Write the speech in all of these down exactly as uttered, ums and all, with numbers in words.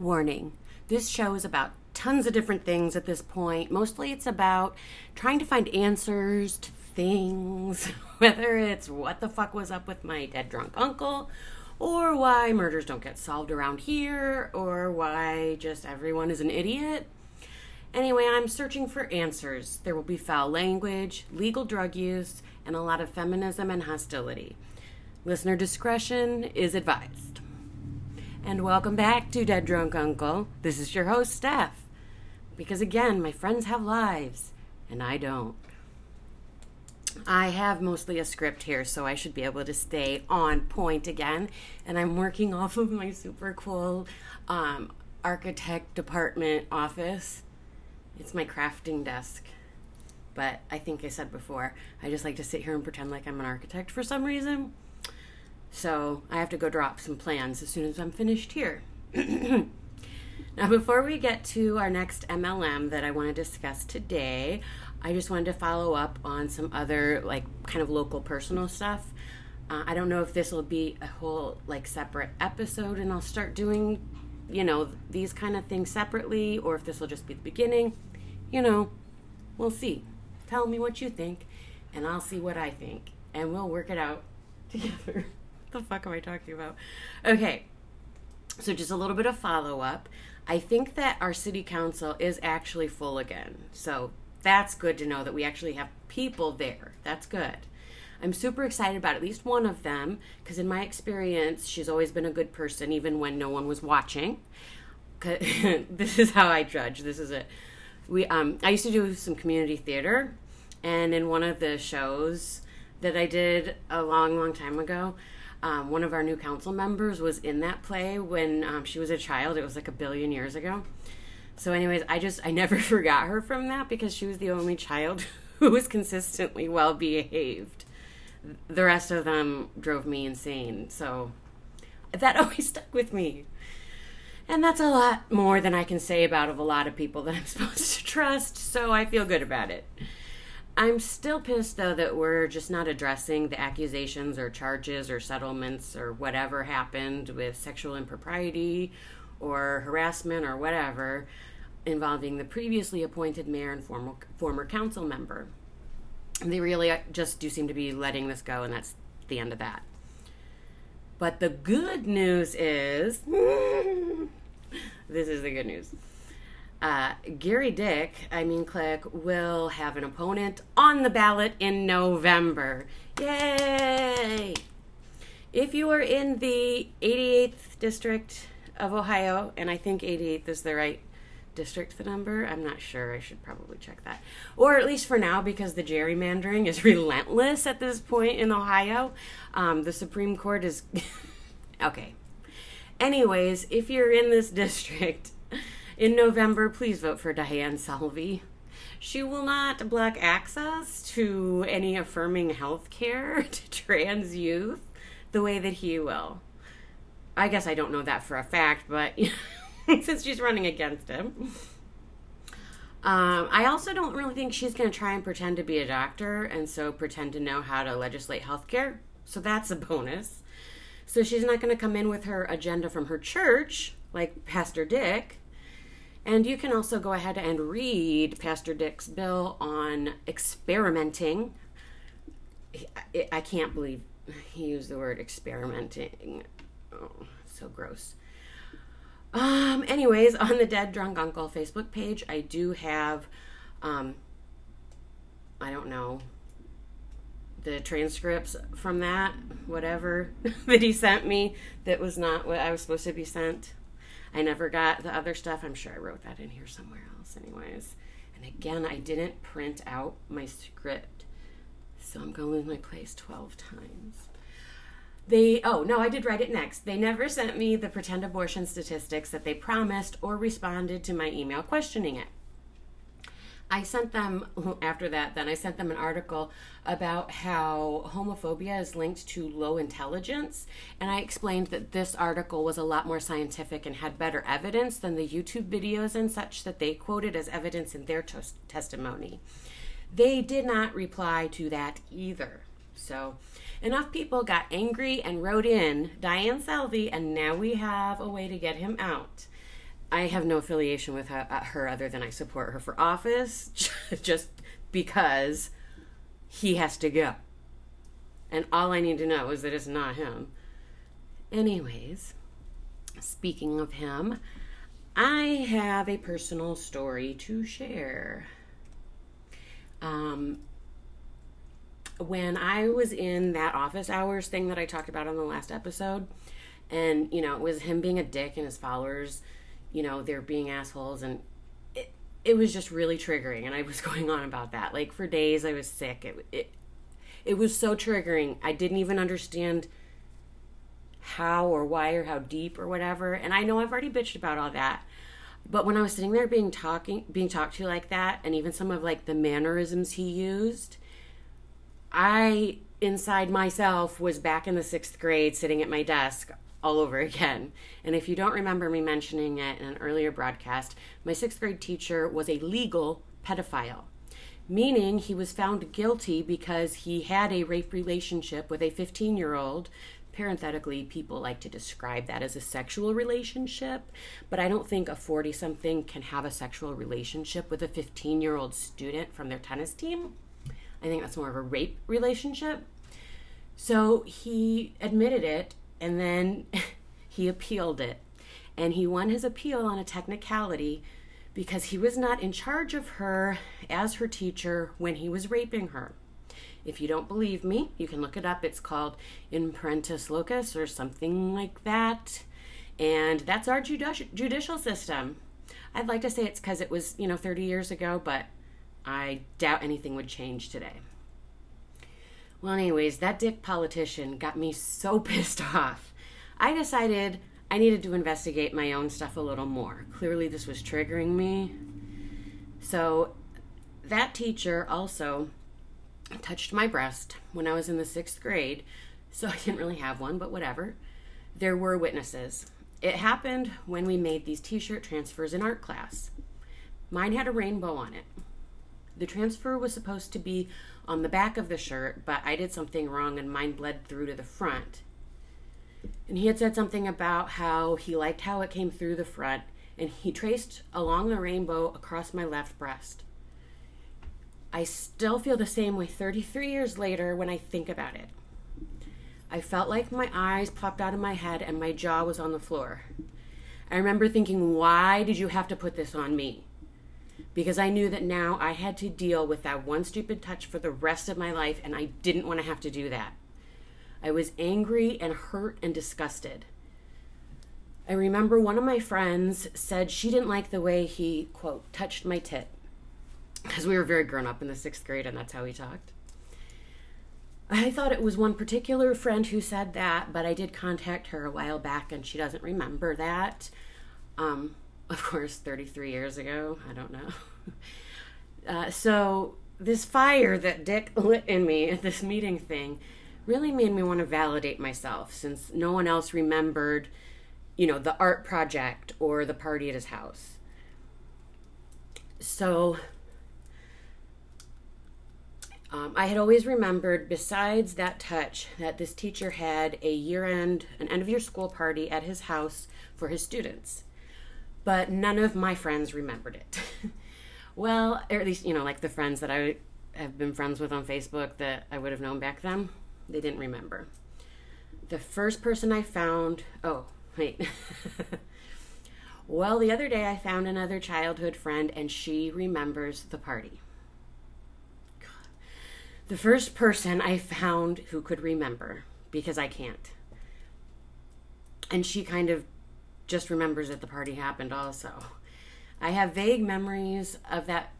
Warning, this show is about tons of different things at this point. Mostly it's about trying to find answers to things, whether it's what the fuck was up with my dead drunk uncle, or why murders don't get solved around here, or why just everyone is an idiot. Anyway, I'm searching for answers. There will be foul language, legal drug use, and a lot of feminism and hostility. Listener discretion is advised. And welcome back to Dead Drunk Uncle. This is your host, Steph. Because again, my friends have lives, and I don't. I have mostly a script here, so I should be able to stay on point again. And I'm working off of my super cool um, architect department office. It's my crafting desk. But I think I said before, I just like to sit here and pretend like I'm an architect for some reason. So I have to go drop some plans as soon as I'm finished here. Now, before we get to our next M L M that I want to discuss today, I just wanted to follow up on some other, like, kind of local personal stuff. Uh, I don't know if this will be a whole, like, separate episode and I'll start doing, you know, these kind of things separately, or if this will just be the beginning. You know, we'll see. Tell me what you think, and I'll see what I think, and we'll work it out together. What the fuck am I talking about? Okay, so just a little bit of follow-up. I think that our city council is actually full again, so that's good to know that we actually have people there. That's good. I'm super excited about at least one of them, because in my experience, she's always been a good person, even when no one was watching. This is how I judge. This is it. We, um, I used to do some community theater, and in one of the shows that I did a long, long time ago, Um, one of our new council members was in that play when um, she was a child. It was like a billion years ago. So anyways, I just, I never forgot her from that because she was the only child who was consistently well behaved. The rest of them drove me insane. So that always stuck with me. And that's a lot more than I can say about of a lot of people that I'm supposed to trust. So I feel good about it. I'm still pissed, though, that we're just not addressing the accusations or charges or settlements or whatever happened with sexual impropriety or harassment or whatever involving the previously appointed mayor and former, former council member. They really just do seem to be letting this go, and that's the end of that. But the good news is, this is the good news. Uh, Gary Dick, I mean Click, will have an opponent on the ballot in November. Yay! If you are in the eighty-eighth district of Ohio, and I think eighty-eighth is the right district, the number, I'm not sure, I should probably check that. Or at least for now, because the gerrymandering is relentless at this point in Ohio. Um, the Supreme Court is... okay. Anyways, if you're in this district... in November, please vote for Diane Salvi. She will not block access to any affirming health care to trans youth the way that he will. I guess I don't know that for a fact, but since she's running against him. Um, I also don't really think she's going to try and pretend to be a doctor and so pretend to know how to legislate health care. So that's a bonus. So she's not going to come in with her agenda from her church, like Pastor Dick. And you can also go ahead and read Pastor Dick's bill on experimenting. I can't believe he used the word experimenting. Oh, so gross. Um. Anyways, on the Dead Drunk Uncle Facebook page, I do have, um, I don't know, the transcripts from that, whatever that he sent me that was not what I was supposed to be sent. I never got the other stuff. I'm sure I wrote that in here somewhere else anyways. And again, I didn't print out my script. So I'm going to lose my place twelve times. They, oh, no, I did write it next. They never sent me the pretend abortion statistics that they promised or responded to my email questioning it. I sent them, after that, then I sent them an article about how homophobia is linked to low intelligence, and I explained that this article was a lot more scientific and had better evidence than the YouTube videos and such that they quoted as evidence in their tos- testimony. They did not reply to that either. So enough people got angry and wrote in Diane Salvi, and now we have a way to get him out. I have no affiliation with her other than I support her for office just because he has to go. And all I need to know is that it's not him. Anyways, speaking of him, I have a personal story to share. Um, when I was in that office hours thing that I talked about on the last episode, and, you know, it was him being a dick and his followers, you know, they're being assholes, and it, it was just really triggering, and I was going on about that. Like, for days I was sick. It, it, it was so triggering. I didn't even understand how or why or how deep or whatever, and I know I've already bitched about all that, but when I was sitting there being talking, being talked to like that, and even some of, like, the mannerisms he used, I, inside myself, was back in the sixth grade sitting at my desk all over again. And if you don't remember me mentioning it in an earlier broadcast, my sixth grade teacher was a legal pedophile, meaning he was found guilty because he had a rape relationship with a fifteen-year-old. Parenthetically, people like to describe that as a sexual relationship, but I don't think a forty-something can have a sexual relationship with a fifteen-year-old student from their tennis team. I think that's more of a rape relationship. So he admitted it, and then he appealed it. And he won his appeal on a technicality because he was not in charge of her as her teacher when he was raping her. If you don't believe me, you can look it up. It's called In Parentis Locus or something like that. And that's our judici- judicial system. I'd like to say it's because it was, you know, thirty years ago, but I doubt anything would change today. Well, anyways, that dick politician got me so pissed off. I decided I needed to investigate my own stuff a little more. Clearly, this was triggering me. So that teacher also touched my breast when I was in the sixth grade, so I didn't really have one, but whatever. There were witnesses. It happened when we made these t-shirt transfers in art class. Mine had a rainbow on it. The transfer was supposed to be on the back of the shirt, but I did something wrong and mine bled through to the front. And he had said something about how he liked how it came through the front, and he traced along the rainbow across my left breast. I still feel the same way thirty-three years later when I think about it. I felt like my eyes popped out of my head and my jaw was on the floor. I remember thinking, why did you have to put this on me? Because I knew that now I had to deal with that one stupid touch for the rest of my life, and I didn't want to have to do that. I was angry and hurt and disgusted. I remember one of my friends said she didn't like the way he, quote, touched my tit. Because we were very grown up in the sixth grade, and that's how we talked. I thought it was one particular friend who said that, but I did contact her a while back, and she doesn't remember that. Um, of course, thirty-three years ago, I don't know. Uh, so this fire that Dick lit in me at this meeting thing really made me want to validate myself, since no one else remembered, you know, the art project or the party at his house. So Um, I had always remembered, besides that touch, that this teacher had a year-end, an end-of-year school party at his house for his students. But none of my friends remembered it. Well, or at least, you know, like the friends that I have been friends with on Facebook that I would have known back then, they didn't remember. The first person I found, oh, wait. Well, the other day I found another childhood friend, and she remembers the party. The first person I found who could remember, because I can't. And she kind of just remembers that the party happened also. I have vague memories of that,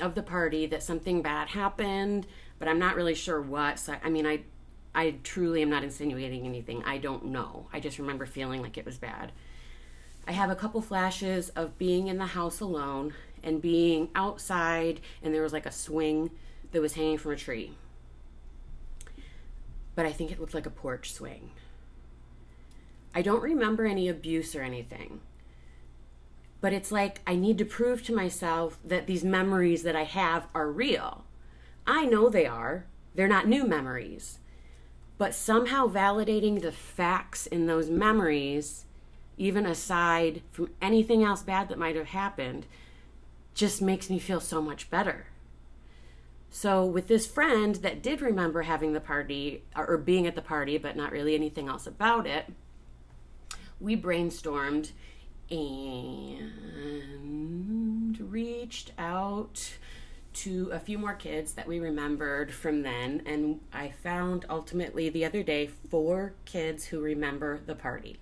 of the party, that something bad happened, but I'm not really sure what. So, I mean, I, I truly am not insinuating anything. I don't know. I just remember feeling like it was bad. I have a couple flashes of being in the house alone and being outside, and there was like a swing that was hanging from a tree. But I think it looked like a porch swing. I don't remember any abuse or anything. But it's like I need to prove to myself that these memories that I have are real. I know they are. They're not new memories. But somehow validating the facts in those memories even aside from anything else bad that might have happened, just makes me feel so much better. So with this friend that did remember having the party or being at the party, but not really anything else about it, we brainstormed and reached out to a few more kids that we remembered from then. And I found ultimately the other day four kids who remember the party.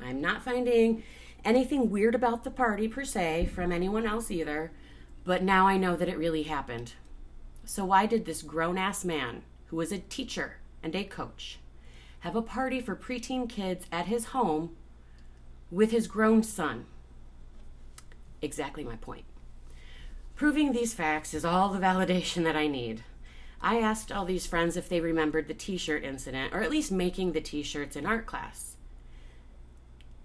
I'm not finding anything weird about the party per se from anyone else either, but now I know that it really happened. So why did this grown-ass man, who was a teacher and a coach, have a party for preteen kids at his home with his grown son? Exactly my point. Proving these facts is all the validation that I need. I asked all these friends if they remembered the t-shirt incident, or at least making the t-shirts in art class.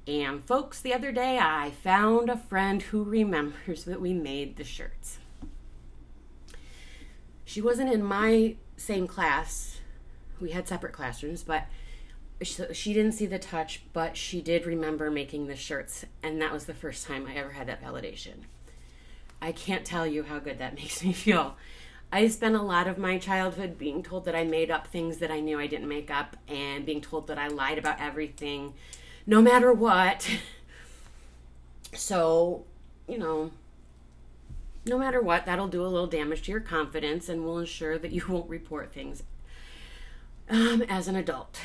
And folks, the other day I found a friend who remembers that we made the shirts. She wasn't in my same class. We had separate classrooms, but she didn't see the touch, but she did remember making the shirts, and that was the first time I ever had that validation. I can't tell you how good that makes me feel. I spent a lot of my childhood being told that I made up things that I knew I didn't make up, and being told that I lied about everything, no matter what. So, you know, no matter what, that'll do a little damage to your confidence and will ensure that you won't report things um, as an adult.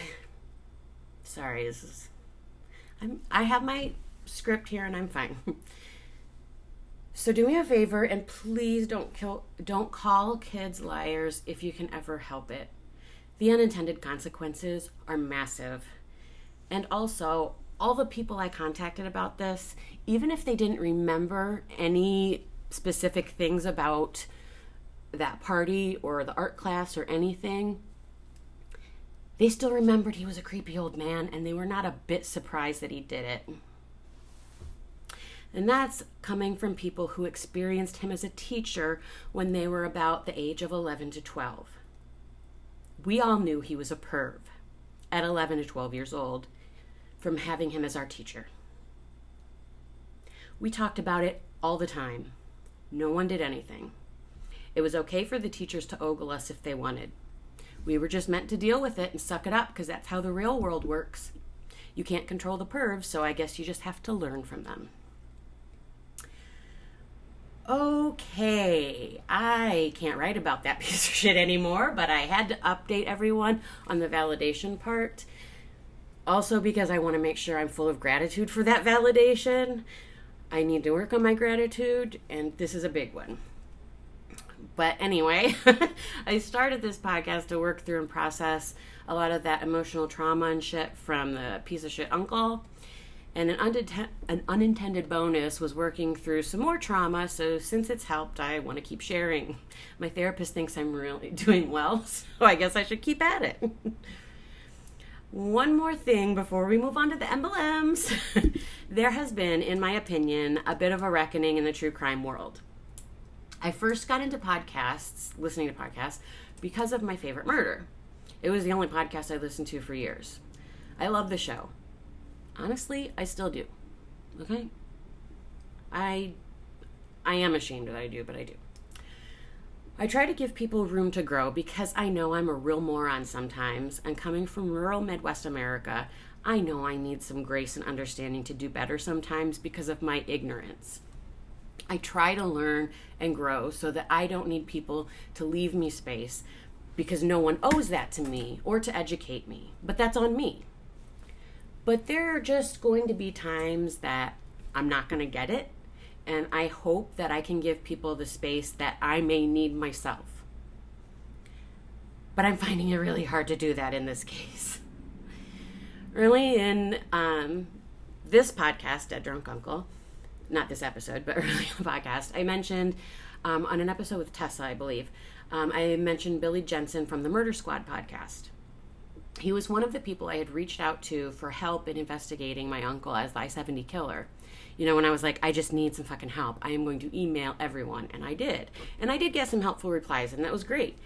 Sorry, this is, I'm, I have my script here and I'm fine. So do me a favor and please don't kill, don't call kids liars if you can ever help it. The unintended consequences are massive. And also, all the people I contacted about this, even if they didn't remember any specific things about that party or the art class or anything, they still remembered he was a creepy old man, and they were not a bit surprised that he did it. And that's coming from people who experienced him as a teacher when they were about the age of eleven to twelve. We all knew he was a perv at eleven to twelve years old, from having him as our teacher. We talked about it all the time. No one did anything. It was okay for the teachers to ogle us if they wanted. We were just meant to deal with it and suck it up, because that's how the real world works. You can't control the pervs, so I guess you just have to learn from them. Okay, I can't write about that piece of shit anymore, but I had to update everyone on the validation part. Also, because I want to make sure I'm full of gratitude for that validation. I need to work on my gratitude, and this is a big one. But anyway, I started this podcast to work through and process a lot of that emotional trauma and shit from the piece of shit uncle. And an, undet- an unintended bonus was working through some more trauma, so since it's helped, I want to keep sharing. My therapist thinks I'm really doing well, so I guess I should keep at it. One more thing before we move on to the M L Ms. There has been, in my opinion, a bit of a reckoning in the true crime world. I first got into podcasts, listening to podcasts, because of My Favorite Murder. It was the only podcast I listened to for years. I love the show. Honestly, I still do. Okay? I I am ashamed that I do, but I do. I try to give people room to grow because I know I'm a real moron sometimes, and coming from rural Midwest America, I know I need some grace and understanding to do better sometimes because of my ignorance. I try to learn and grow so that I don't need people to leave me space because no one owes that to me or to educate me, but that's on me. But there are just going to be times that I'm not going to get it, and I hope that I can give people the space that I may need myself. But I'm finding it really hard to do that in this case. Early in um, this podcast, Dead Drunk Uncle, not this episode, but early in the podcast, I mentioned um, on an episode with Tessa, I believe, um, I mentioned Billy Jensen from the Murder Squad podcast. He was one of the people I had reached out to for help in investigating my uncle as the I seventy killer. You know, when I was like, I just need some fucking help. I am going to email everyone. And I did. And I did get some helpful replies, and that was great.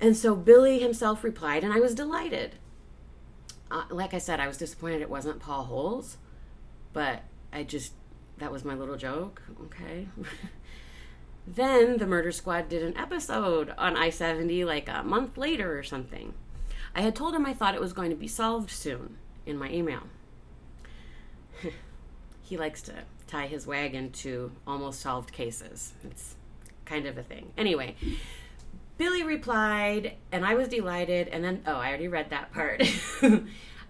And so Billy himself replied, and I was delighted. uh, like I said, I was disappointed it wasn't Paul Holes, but I just, that was my little joke, okay? Then the Murder Squad did an episode on I seventy like a month later or something. I had told him I thought it was going to be solved soon in my email. He likes to tie his wagon to almost solved cases. It's kind of a thing. Anyway, Billy replied, and I was delighted, and then, oh, I already read that part.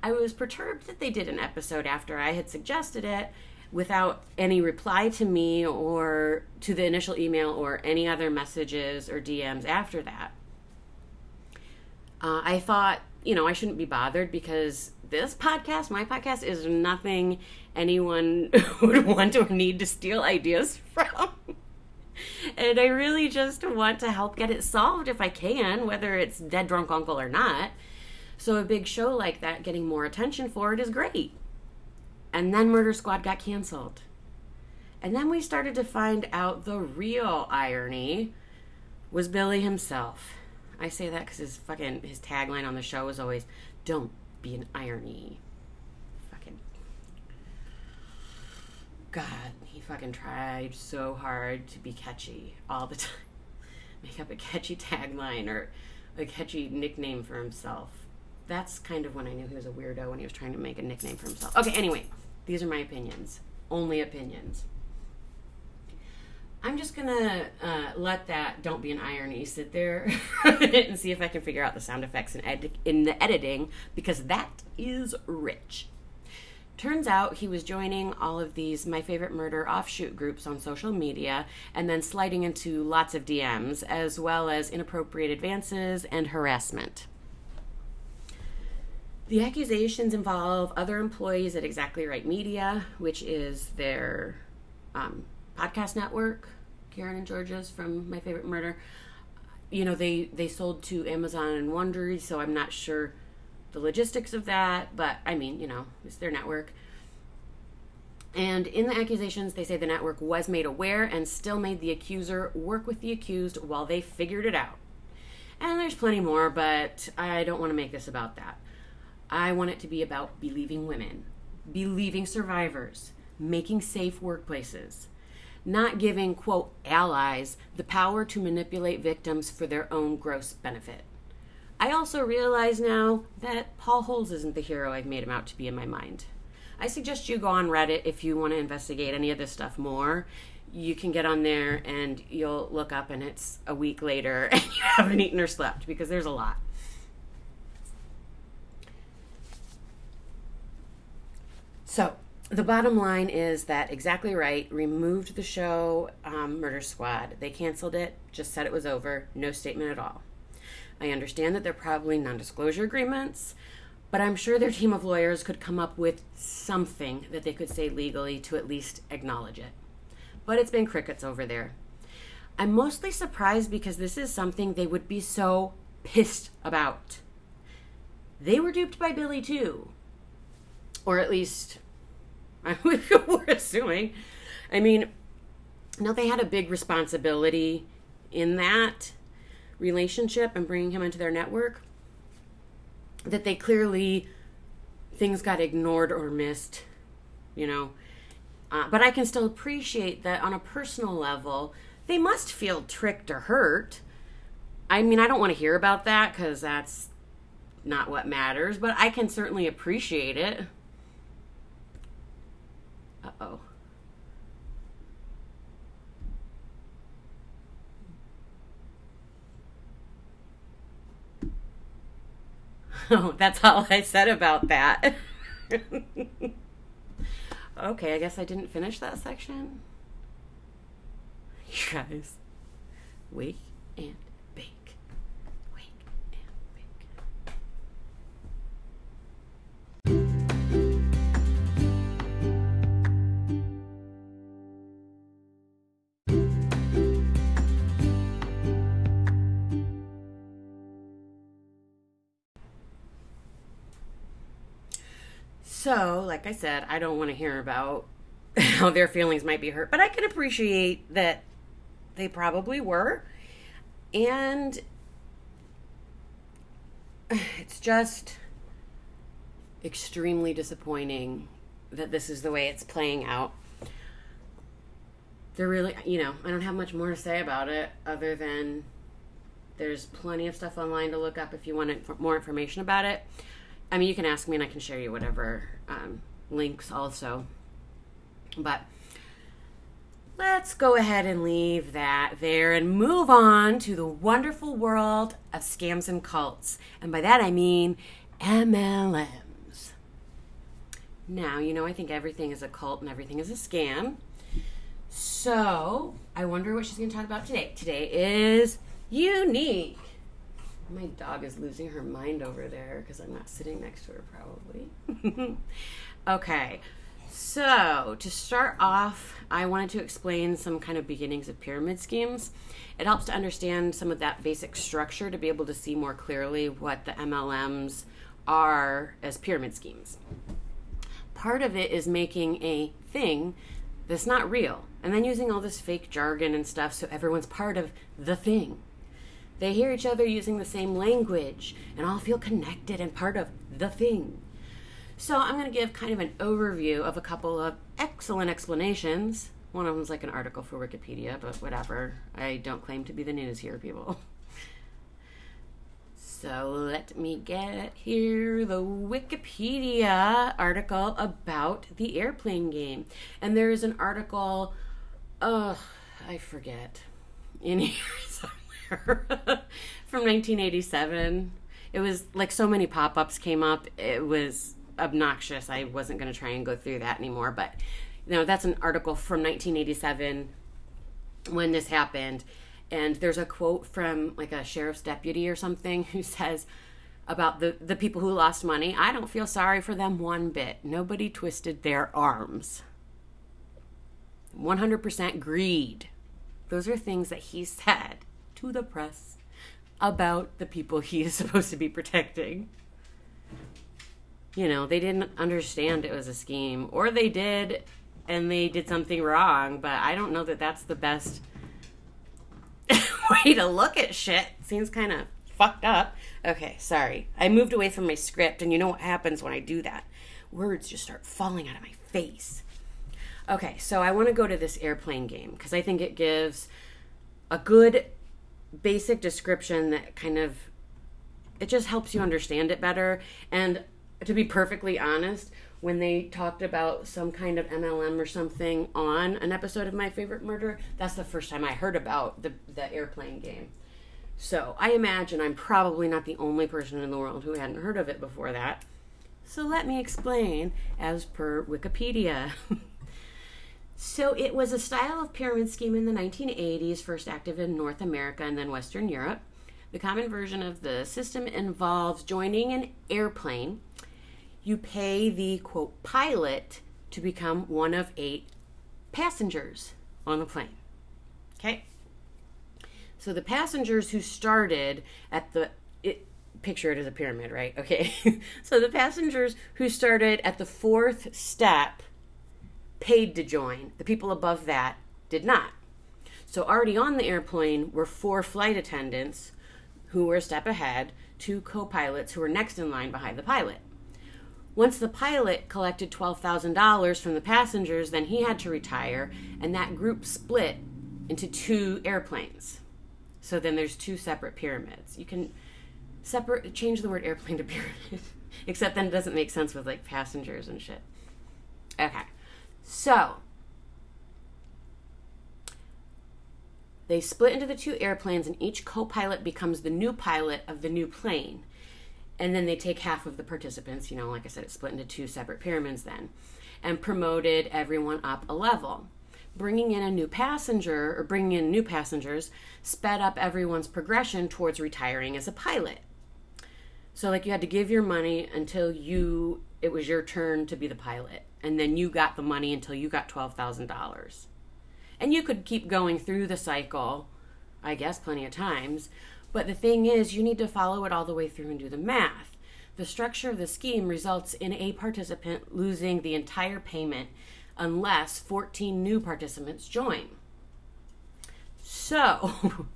I was perturbed that they did an episode after I had suggested it without any reply to me or to the initial email or any other messages or D Ms after that. Uh, I thought, you know, I shouldn't be bothered because this podcast, my podcast, is nothing anyone would want or need to steal ideas from. And I really just want to help get it solved if I can, whether it's Dead Drunk Uncle or not. So a big show like that, getting more attention for it is great. And then Murder Squad got canceled. And then we started to find out the real irony was Billy himself. I say that because his fucking, his tagline on the show is always, "Don't be an irony." Fucking. God, he fucking tried so hard to be catchy all the time. Make up a catchy tagline or a catchy nickname for himself. That's kind of when I knew he was a weirdo, when he was trying to make a nickname for himself. Okay, anyway, these are my opinions. Only opinions. I'm just going to uh, let that "don't be an irony" sit there and see if I can figure out the sound effects in, ed- in the editing, because that is rich. Turns out he was joining all of these My Favorite Murder offshoot groups on social media and then sliding into lots of D Ms, as well as inappropriate advances and harassment. The accusations involve other employees at Exactly Right Media, which is their um, podcast network, Karen and George's from My Favorite Murder. You know, they, they sold to Amazon and Wondery, so I'm not sure the logistics of that, but I mean, you know, it's their network. And in the accusations, they say the network was made aware and still made the accuser work with the accused while they figured it out. And there's plenty more, but I don't want to make this about that. I want it to be about believing women, believing survivors, making safe workplaces, not giving, quote, allies the power to manipulate victims for their own gross benefit. I also realize now that Paul Holes isn't the hero I've made him out to be in my mind. I suggest you go on Reddit if you want to investigate any of this stuff more. You can get on there and you'll look up and it's a week later and you haven't eaten or slept, because there's a lot. So the bottom line is that Exactly Right removed the show um, Murder Squad. They canceled it, just said it was over, no statement at all. I understand that there are probably non-disclosure agreements, but I'm sure their team of lawyers could come up with something that they could say legally to at least acknowledge it. But it's been crickets over there. I'm mostly surprised because this is something they would be so pissed about. They were duped by Billy too. Or at least, we're assuming. I mean, no, they had a big responsibility in that relationship and bringing him into their network, that they clearly, things got ignored or missed, you know. Uh, but I can still appreciate that on a personal level, they must feel tricked or hurt. I mean, I don't want to hear about that because that's not what matters, but I can certainly appreciate it. Uh-oh. Oh, that's all I said about that. Okay, I guess I didn't finish that section. You guys, wake and bake. Wake and bake. So, like I said, I don't want to hear about how their feelings might be hurt, but I can appreciate that they probably were. And it's just, extremely disappointing that this is the way it's playing out. They're really, you know, I don't have much more to say about it other than there's plenty of stuff online to look up if you want inf- more information about it. I mean, you can ask me and I can share you whatever um, links also. But let's go ahead and leave that there and move on to the wonderful world of scams and cults. And by that I mean M L Ms. Now, you know, I think everything is a cult and everything is a scam. So I wonder what she's going to talk about today. Today is Younique. My dog is losing her mind over there because I'm not sitting next to her probably. Okay. So, to start off, I wanted to explain some kind of beginnings of pyramid schemes. It helps to understand some of that basic structure to be able to see more clearly what the M L Ms are as pyramid schemes. Part of it is making a thing that's not real, and then using all this fake jargon and stuff so everyone's part of the thing. They hear each other using the same language and all feel connected and part of the thing. So I'm going to give kind of an overview of a couple of excellent explanations. One of them is like an article for Wikipedia, but whatever. I don't claim to be the news here, people. So let me get here the Wikipedia article about the airplane game. And there is an article, oh, I forget, in here somewhere, from nineteen eighty-seven. It was like so many pop-ups came up. It was obnoxious. I wasn't going to try and go through that anymore, but you know, that's an article from nineteen eighty-seven when this happened, and there's a quote from like a sheriff's deputy or something who says about the the people who lost money, "I don't feel sorry for them one bit. Nobody twisted their arms." one hundred percent greed. Those are things that he said to the press about the people he is supposed to be protecting. You know, they didn't understand it was a scheme, or they did and they did something wrong, but I don't know that that's the best way to look at shit. Seems kind of fucked up. Okay, sorry. I moved away from my script, and you know what happens when I do that. Words just start falling out of my face. Okay, so I want to go to this airplane game because I think it gives a good basic description that kind of, it just helps you understand it better. And to be perfectly honest, when they talked about some kind of M L M or something on an episode of My Favorite Murder, that's the first time I heard about the, the airplane game. So I imagine I'm probably not the only person in the world who hadn't heard of it before that. So let me explain as per Wikipedia. So it was a style of pyramid scheme in the nineteen eighties, first active in North America and then Western Europe. The common version of the system involves joining an airplane. You pay the, quote, pilot to become one of eight passengers on the plane, okay? So the passengers who started at the, it, picture it as a pyramid, right? Okay, so the passengers who started at the fourth step paid to join. The people above that did not. So already on the airplane were four flight attendants who were a step ahead, two co-pilots who were next in line behind the pilot. Once the pilot collected twelve thousand dollars from the passengers, then he had to retire, and that group split into two airplanes. So then there's two separate pyramids. You can separate, change the word airplane to pyramid, except then it doesn't make sense with like passengers and shit. Okay, so they split into the two airplanes, and each co-pilot becomes the new pilot of the new plane. And then they take half of the participants, you know, like I said, it's split into two separate pyramids then, and promoted everyone up a level. Bringing in a new passenger, or bringing in new passengers, sped up everyone's progression towards retiring as a pilot. So like you had to give your money until you, it was your turn to be the pilot. And then you got the money until you got twelve thousand dollars. And you could keep going through the cycle, I guess, plenty of times. But the thing is, you need to follow it all the way through and do the math. The structure of the scheme results in a participant losing the entire payment unless fourteen new participants join. So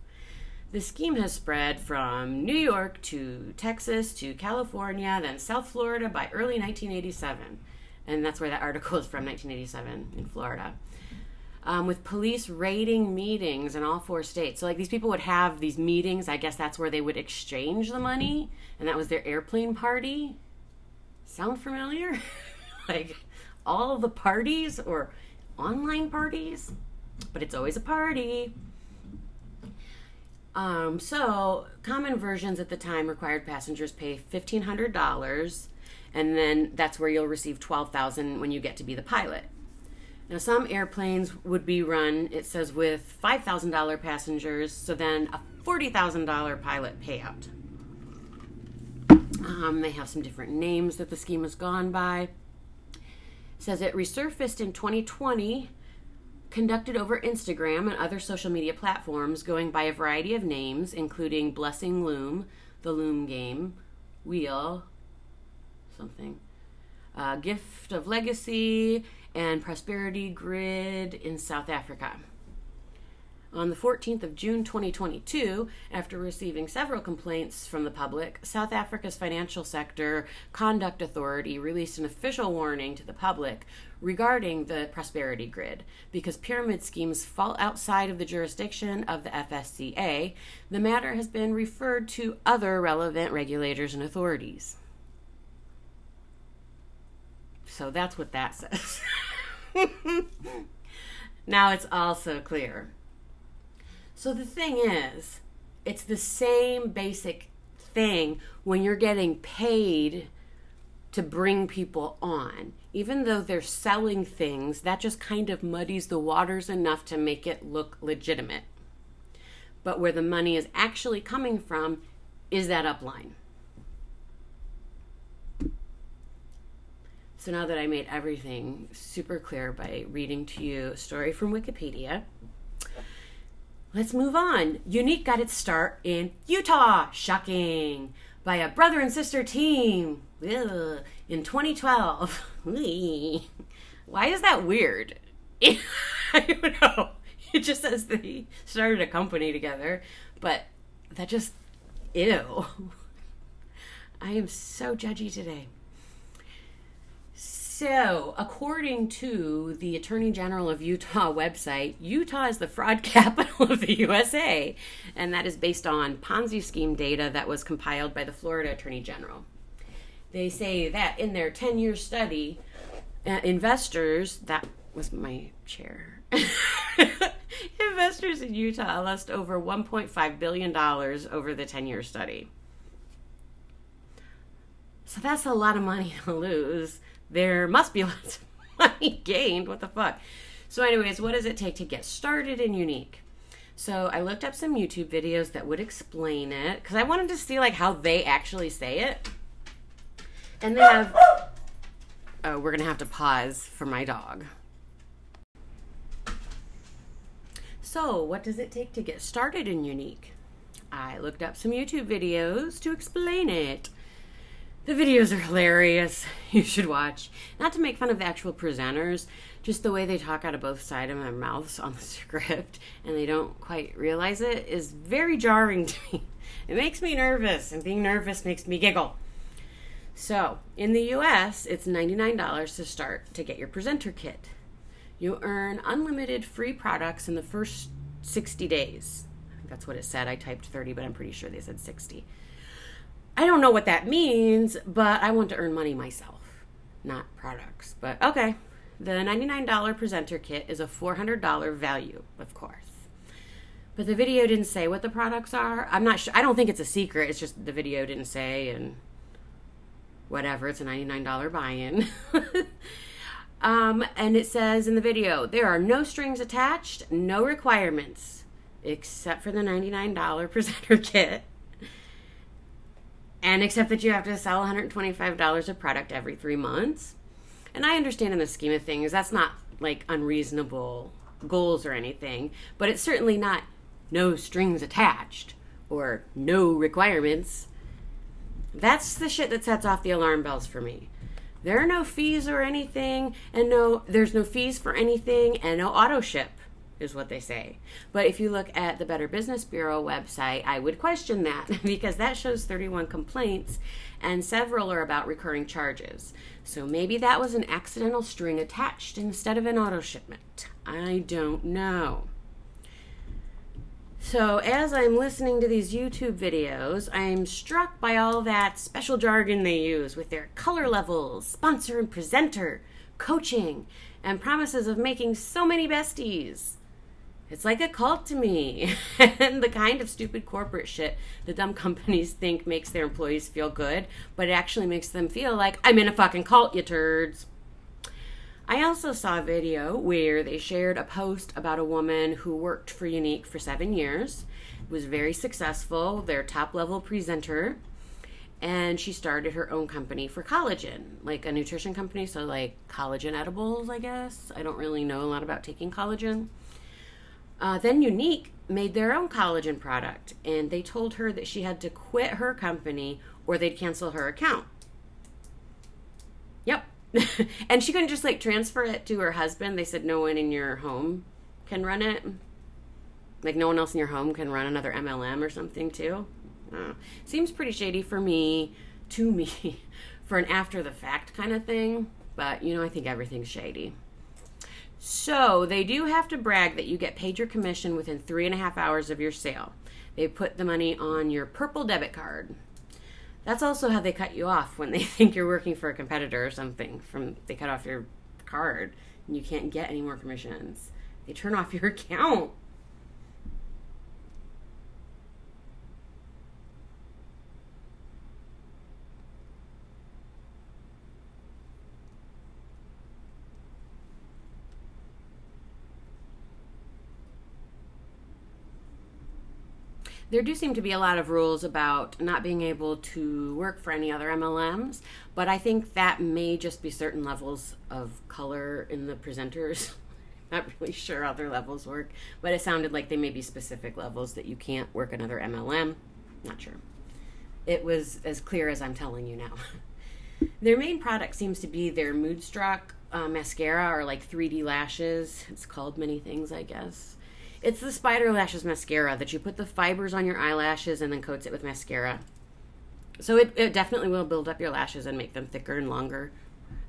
The scheme has spread from New York to Texas to California, then South Florida by early nineteen eighty-seven. And that's where that article is from, nineteen eighty-seven in Florida. Um, with police raiding meetings in all four states. So like these people would have these meetings. I guess that's where they would exchange the money. And that was their airplane party. Sound familiar? Like all the parties or online parties, but it's always a party. Um, so common versions at the time required passengers pay fifteen hundred dollars. And then that's where you'll receive twelve thousand dollars when you get to be the pilot. Now, some airplanes would be run, it says, with five thousand dollar passengers, so then a forty thousand dollar pilot payout. Um, they have some different names that the scheme has gone by. It says it resurfaced in twenty twenty, conducted over Instagram and other social media platforms, going by a variety of names, including Blessing Loom, The Loom Game, Wheel, something, uh, Gift of Legacy, and Prosperity Grid in South Africa. On the fourteenth of June twenty twenty-two, after receiving several complaints from the public, South Africa's Financial Sector Conduct Authority released an official warning to the public regarding the Prosperity Grid. Because pyramid schemes fall outside of the jurisdiction of the F S C A, the matter has been referred to other relevant regulators and authorities. So that's what that says. Now it's also clear. So the thing is, it's the same basic thing when you're getting paid to bring people on. Even though they're selling things, that just kind of muddies the waters enough to make it look legitimate. But where the money is actually coming from is that upline. So now that I made everything super clear by reading to you a story from Wikipedia, let's move on. Younique got its start in Utah, shocking, by a brother and sister team Ugh. in twenty twelve. Why is that weird? I don't know. It just says they started a company together, but that just, ew. I am so judgy today. So, according to the Attorney General of Utah website, Utah is the fraud capital of the U S A, and that is based on Ponzi scheme data that was compiled by the Florida Attorney General. They say that in their ten-year study, uh, investors, that was my chair, investors in Utah lost over one point five billion dollars over the ten-year study. So that's a lot of money to lose. There must be lots of money gained. What the fuck? So anyways, what does it take to get started in Younique? So I looked up some YouTube videos that would explain it because I wanted to see like how they actually say it. And they have... Oh, we're going to have to pause for my dog. So what does it take to get started in Younique? I looked up some YouTube videos to explain it. The videos are hilarious. You should watch. Not to make fun of the actual presenters, just the way they talk out of both sides of their mouths on the script and they don't quite realize it is very jarring to me. It makes me nervous, and being nervous makes me giggle. So, in the U S, it's ninety-nine dollars to start to get your presenter kit. You earn unlimited free products in the first sixty days. I think that's what it said. I typed thirty, but I'm pretty sure they said sixty. I don't know what that means, but I want to earn money myself, not products. But okay, the ninety-nine dollar presenter kit is a four hundred dollar value, of course. But the video didn't say what the products are. I'm not sure. I don't think it's a secret. It's just the video didn't say and whatever. It's a ninety-nine dollar buy-in. um, and it says in the video, there are no strings attached, no requirements, except for the ninety-nine dollar presenter kit. And except that you have to sell one hundred twenty-five dollars of product every three months. And I understand in the scheme of things, that's not like unreasonable goals or anything, but it's certainly not no strings attached or no requirements. That's the shit that sets off the alarm bells for me. There are no fees or anything, and no, there's no fees for anything, and no auto ship. is what they say. But if you look at the Better Business Bureau website, I would question that, because that shows thirty-one complaints and several are about recurring charges. So maybe that was an accidental string attached instead of an auto shipment. I don't know. So as I'm listening to these YouTube videos, I'm struck by all that special jargon they use with their color levels, sponsor and presenter, coaching, and promises of making so many besties. It's like a cult to me. And the kind of stupid corporate shit the dumb companies think makes their employees feel good, but it actually makes them feel like, I'm in a fucking cult, you turds. I also saw a video where they shared a post about a woman who worked for Younique for seven years, was very successful, their top-level presenter, and she started her own company for collagen, like a nutrition company, so like collagen edibles, I guess. I don't really know a lot about taking collagen. Uh, then Younique made their own collagen product, and they told her that she had to quit her company or they'd cancel her account. Yep. And she couldn't just like transfer it to her husband. They said no one in your home can run it. Like no one else in your home can run another M L M or something too. Uh, seems pretty shady for me, to me, for an after the fact kind of thing. But you know, I think everything's shady. So they do have to brag that you get paid your commission within three and a half hours of your sale. They put the money on your purple debit card. That's also how they cut you off when they think you're working for a competitor or something. From they cut off your card and you can't get any more commissions. They turn off your account. There do seem to be a lot of rules about not being able to work for any other M L Ms, but I think that may just be certain levels of color in the presenters. Not really sure how their levels work, but it sounded like they may be specific levels that you can't work another M L M. Not sure. It was as clear as I'm telling you now. Their main product seems to be their Moodstruck uh, mascara, or like three D lashes. It's called many things, I guess. It's the spider lashes mascara that you put the fibers on your eyelashes and then coats it with mascara. So it, it definitely will build up your lashes and make them thicker and longer.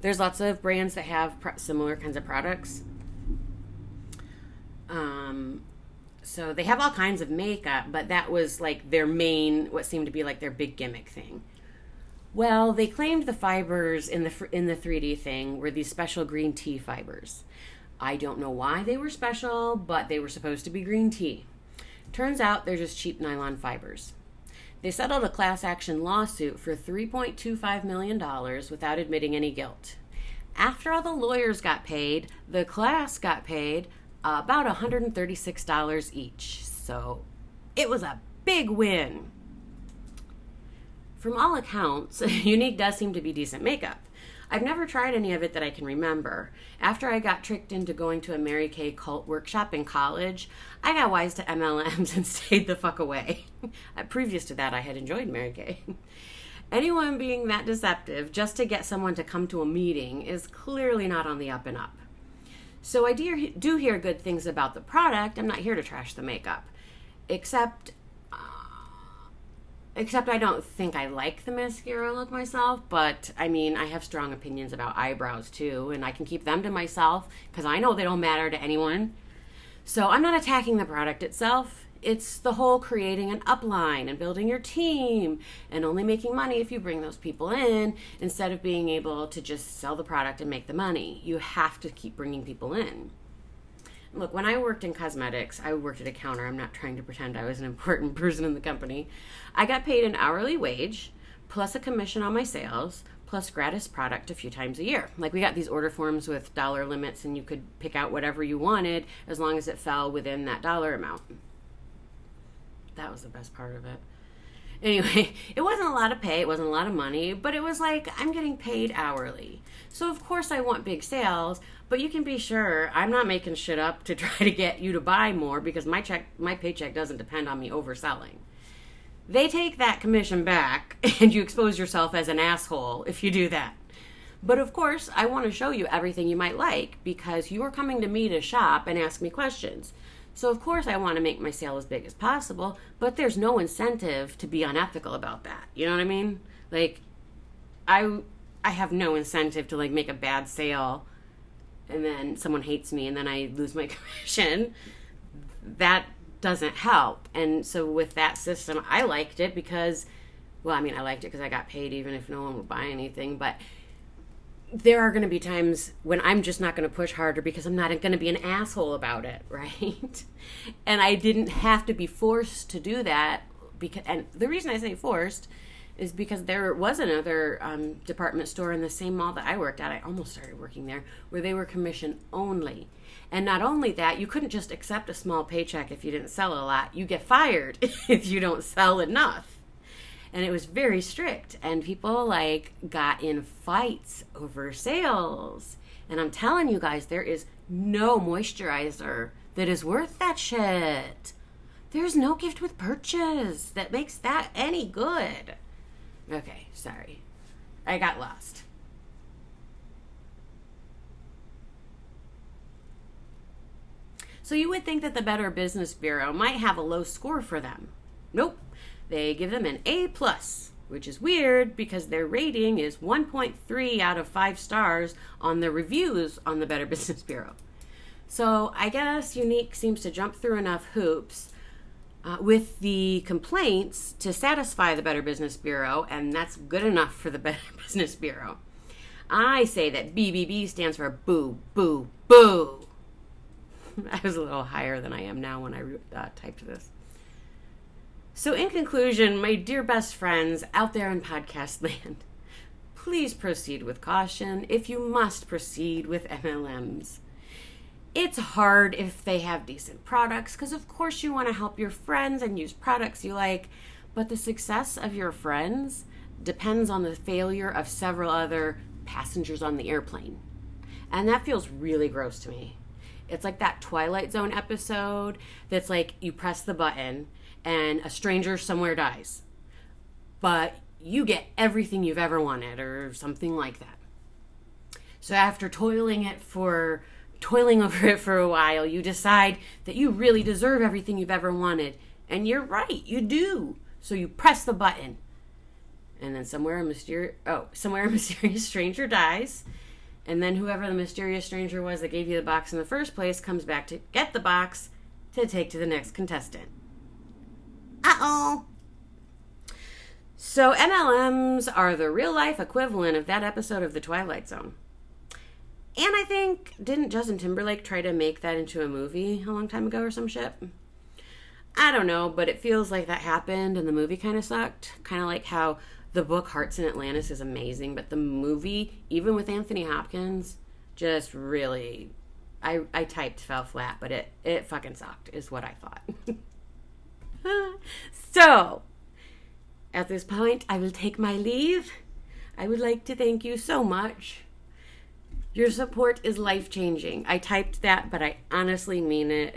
There's lots of brands that have pro- similar kinds of products. Um, so they have all kinds of makeup, but that was like their main, what seemed to be like their big gimmick thing. Well, they claimed the fibers in the in the three D thing were these special green tea fibers. I don't know why they were special, but they were supposed to be green tea. Turns out they're just cheap nylon fibers. They settled a class action lawsuit for three point two five million dollars without admitting any guilt. After all the lawyers got paid, the class got paid about one hundred thirty-six dollars each. So it was a big win. From all accounts, Younique does seem to be decent makeup. I've never tried any of it that I can remember. After I got tricked into going to a Mary Kay cult workshop in college, I got wise to M L Ms and stayed the fuck away. Previous to that, I had enjoyed Mary Kay. Anyone being that deceptive just to get someone to come to a meeting is clearly not on the up and up. So I do hear good things about the product. I'm not here to trash the makeup. Except... Except I don't think I like the mascara look myself, but I mean, I have strong opinions about eyebrows too, and I can keep them to myself because I know they don't matter to anyone. So I'm not attacking the product itself. It's the whole creating an upline and building your team and only making money if you bring those people in instead of being able to just sell the product and make the money. You have to keep bringing people in. Look, when I worked in cosmetics, I worked at a counter. I'm not trying to pretend I was an important person in the company. I got paid an hourly wage, plus a commission on my sales, plus gratis product a few times a year. Like, we got these order forms with dollar limits, and you could pick out whatever you wanted as long as it fell within that dollar amount. That was the best part of it. Anyway, it wasn't a lot of pay, it wasn't a lot of money, but it was like, I'm getting paid hourly. So of course I want big sales, but you can be sure I'm not making shit up to try to get you to buy more because my check, my paycheck doesn't depend on me overselling. They take that commission back and you expose yourself as an asshole if you do that. But of course, I want to show you everything you might like because you are coming to me to shop and ask me questions. So of course I want to make my sale as big as possible, but there's no incentive to be unethical about that. You know what I mean? Like, I, I have no incentive to like make a bad sale and then someone hates me and then I lose my commission. That doesn't help. And so with that system, I liked it because, well, I mean, I liked it because I got paid even if no one would buy anything. But there are going to be times when I'm just not going to push harder because I'm not going to be an asshole about it, right? And I didn't have to be forced to do that. Because, and the reason I say forced is because there was another um, department store in the same mall that I worked at. I almost started working there, where they were commission only. And not only that, you couldn't just accept a small paycheck if you didn't sell a lot. You get fired if you don't sell enough. And it was very strict. And people like got in fights over sales. And I'm telling you guys, there is no moisturizer that is worth that shit. There's no gift with purchase that makes that any good. Okay, sorry. I got lost. So you would think that the Better Business Bureau might have a low score for them. Nope. They give them an A plus, which is weird because their rating is one point three out of five stars on the reviews on the Better Business Bureau. So I guess Younique seems to jump through enough hoops Uh, with the complaints to satisfy the Better Business Bureau, and that's good enough for the Better Business Bureau. I say that B B B stands for boo, boo, boo. I was a little higher than I am now when I uh, typed this. So in conclusion, my dear best friends out there in podcast land, please proceed with caution if you must proceed with M L Ms. It's hard if they have decent products because, of course, you want to help your friends and use products you like, but the success of your friends depends on the failure of several other passengers on the airplane. And that feels really gross to me. It's like that Twilight Zone episode that's like you press the button and a stranger somewhere dies, but you get everything you've ever wanted or something like that. So after toiling it for... toiling over it for a while, you decide that you really deserve everything you've ever wanted. And you're right, you do. So you press the button. And then somewhere a mysterious, oh, somewhere a mysterious stranger dies. And then whoever the mysterious stranger was that gave you the box in the first place comes back to get the box to take to the next contestant. Uh-oh. So M L Ms are the real-life equivalent of that episode of The Twilight Zone. And I think, didn't Justin Timberlake try to make that into a movie a long time ago or some shit? I don't know, but it feels like that happened and the movie kind of sucked. Kind of like how the book Hearts in Atlantis is amazing, but the movie, even with Anthony Hopkins, just really, I, I typed fell flat, but it, it fucking sucked is what I thought. So, at this point, I will take my leave. I would like to thank you so much. Your support is life-changing. I typed that, but I honestly mean it.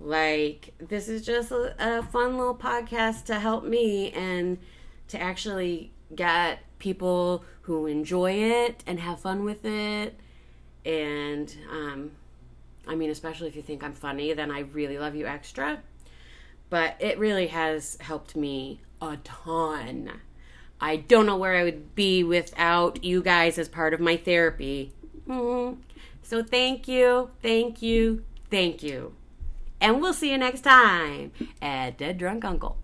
Like, this is just a, a fun little podcast to help me and to actually get people who enjoy it and have fun with it. And, um, I mean, especially if you think I'm funny, then I really love you extra. But it really has helped me a ton. I don't know where I would be without you guys as part of my therapy. Mm-hmm. So thank you, thank you, thank you. And we'll see you next time at Dead Drunk Uncle.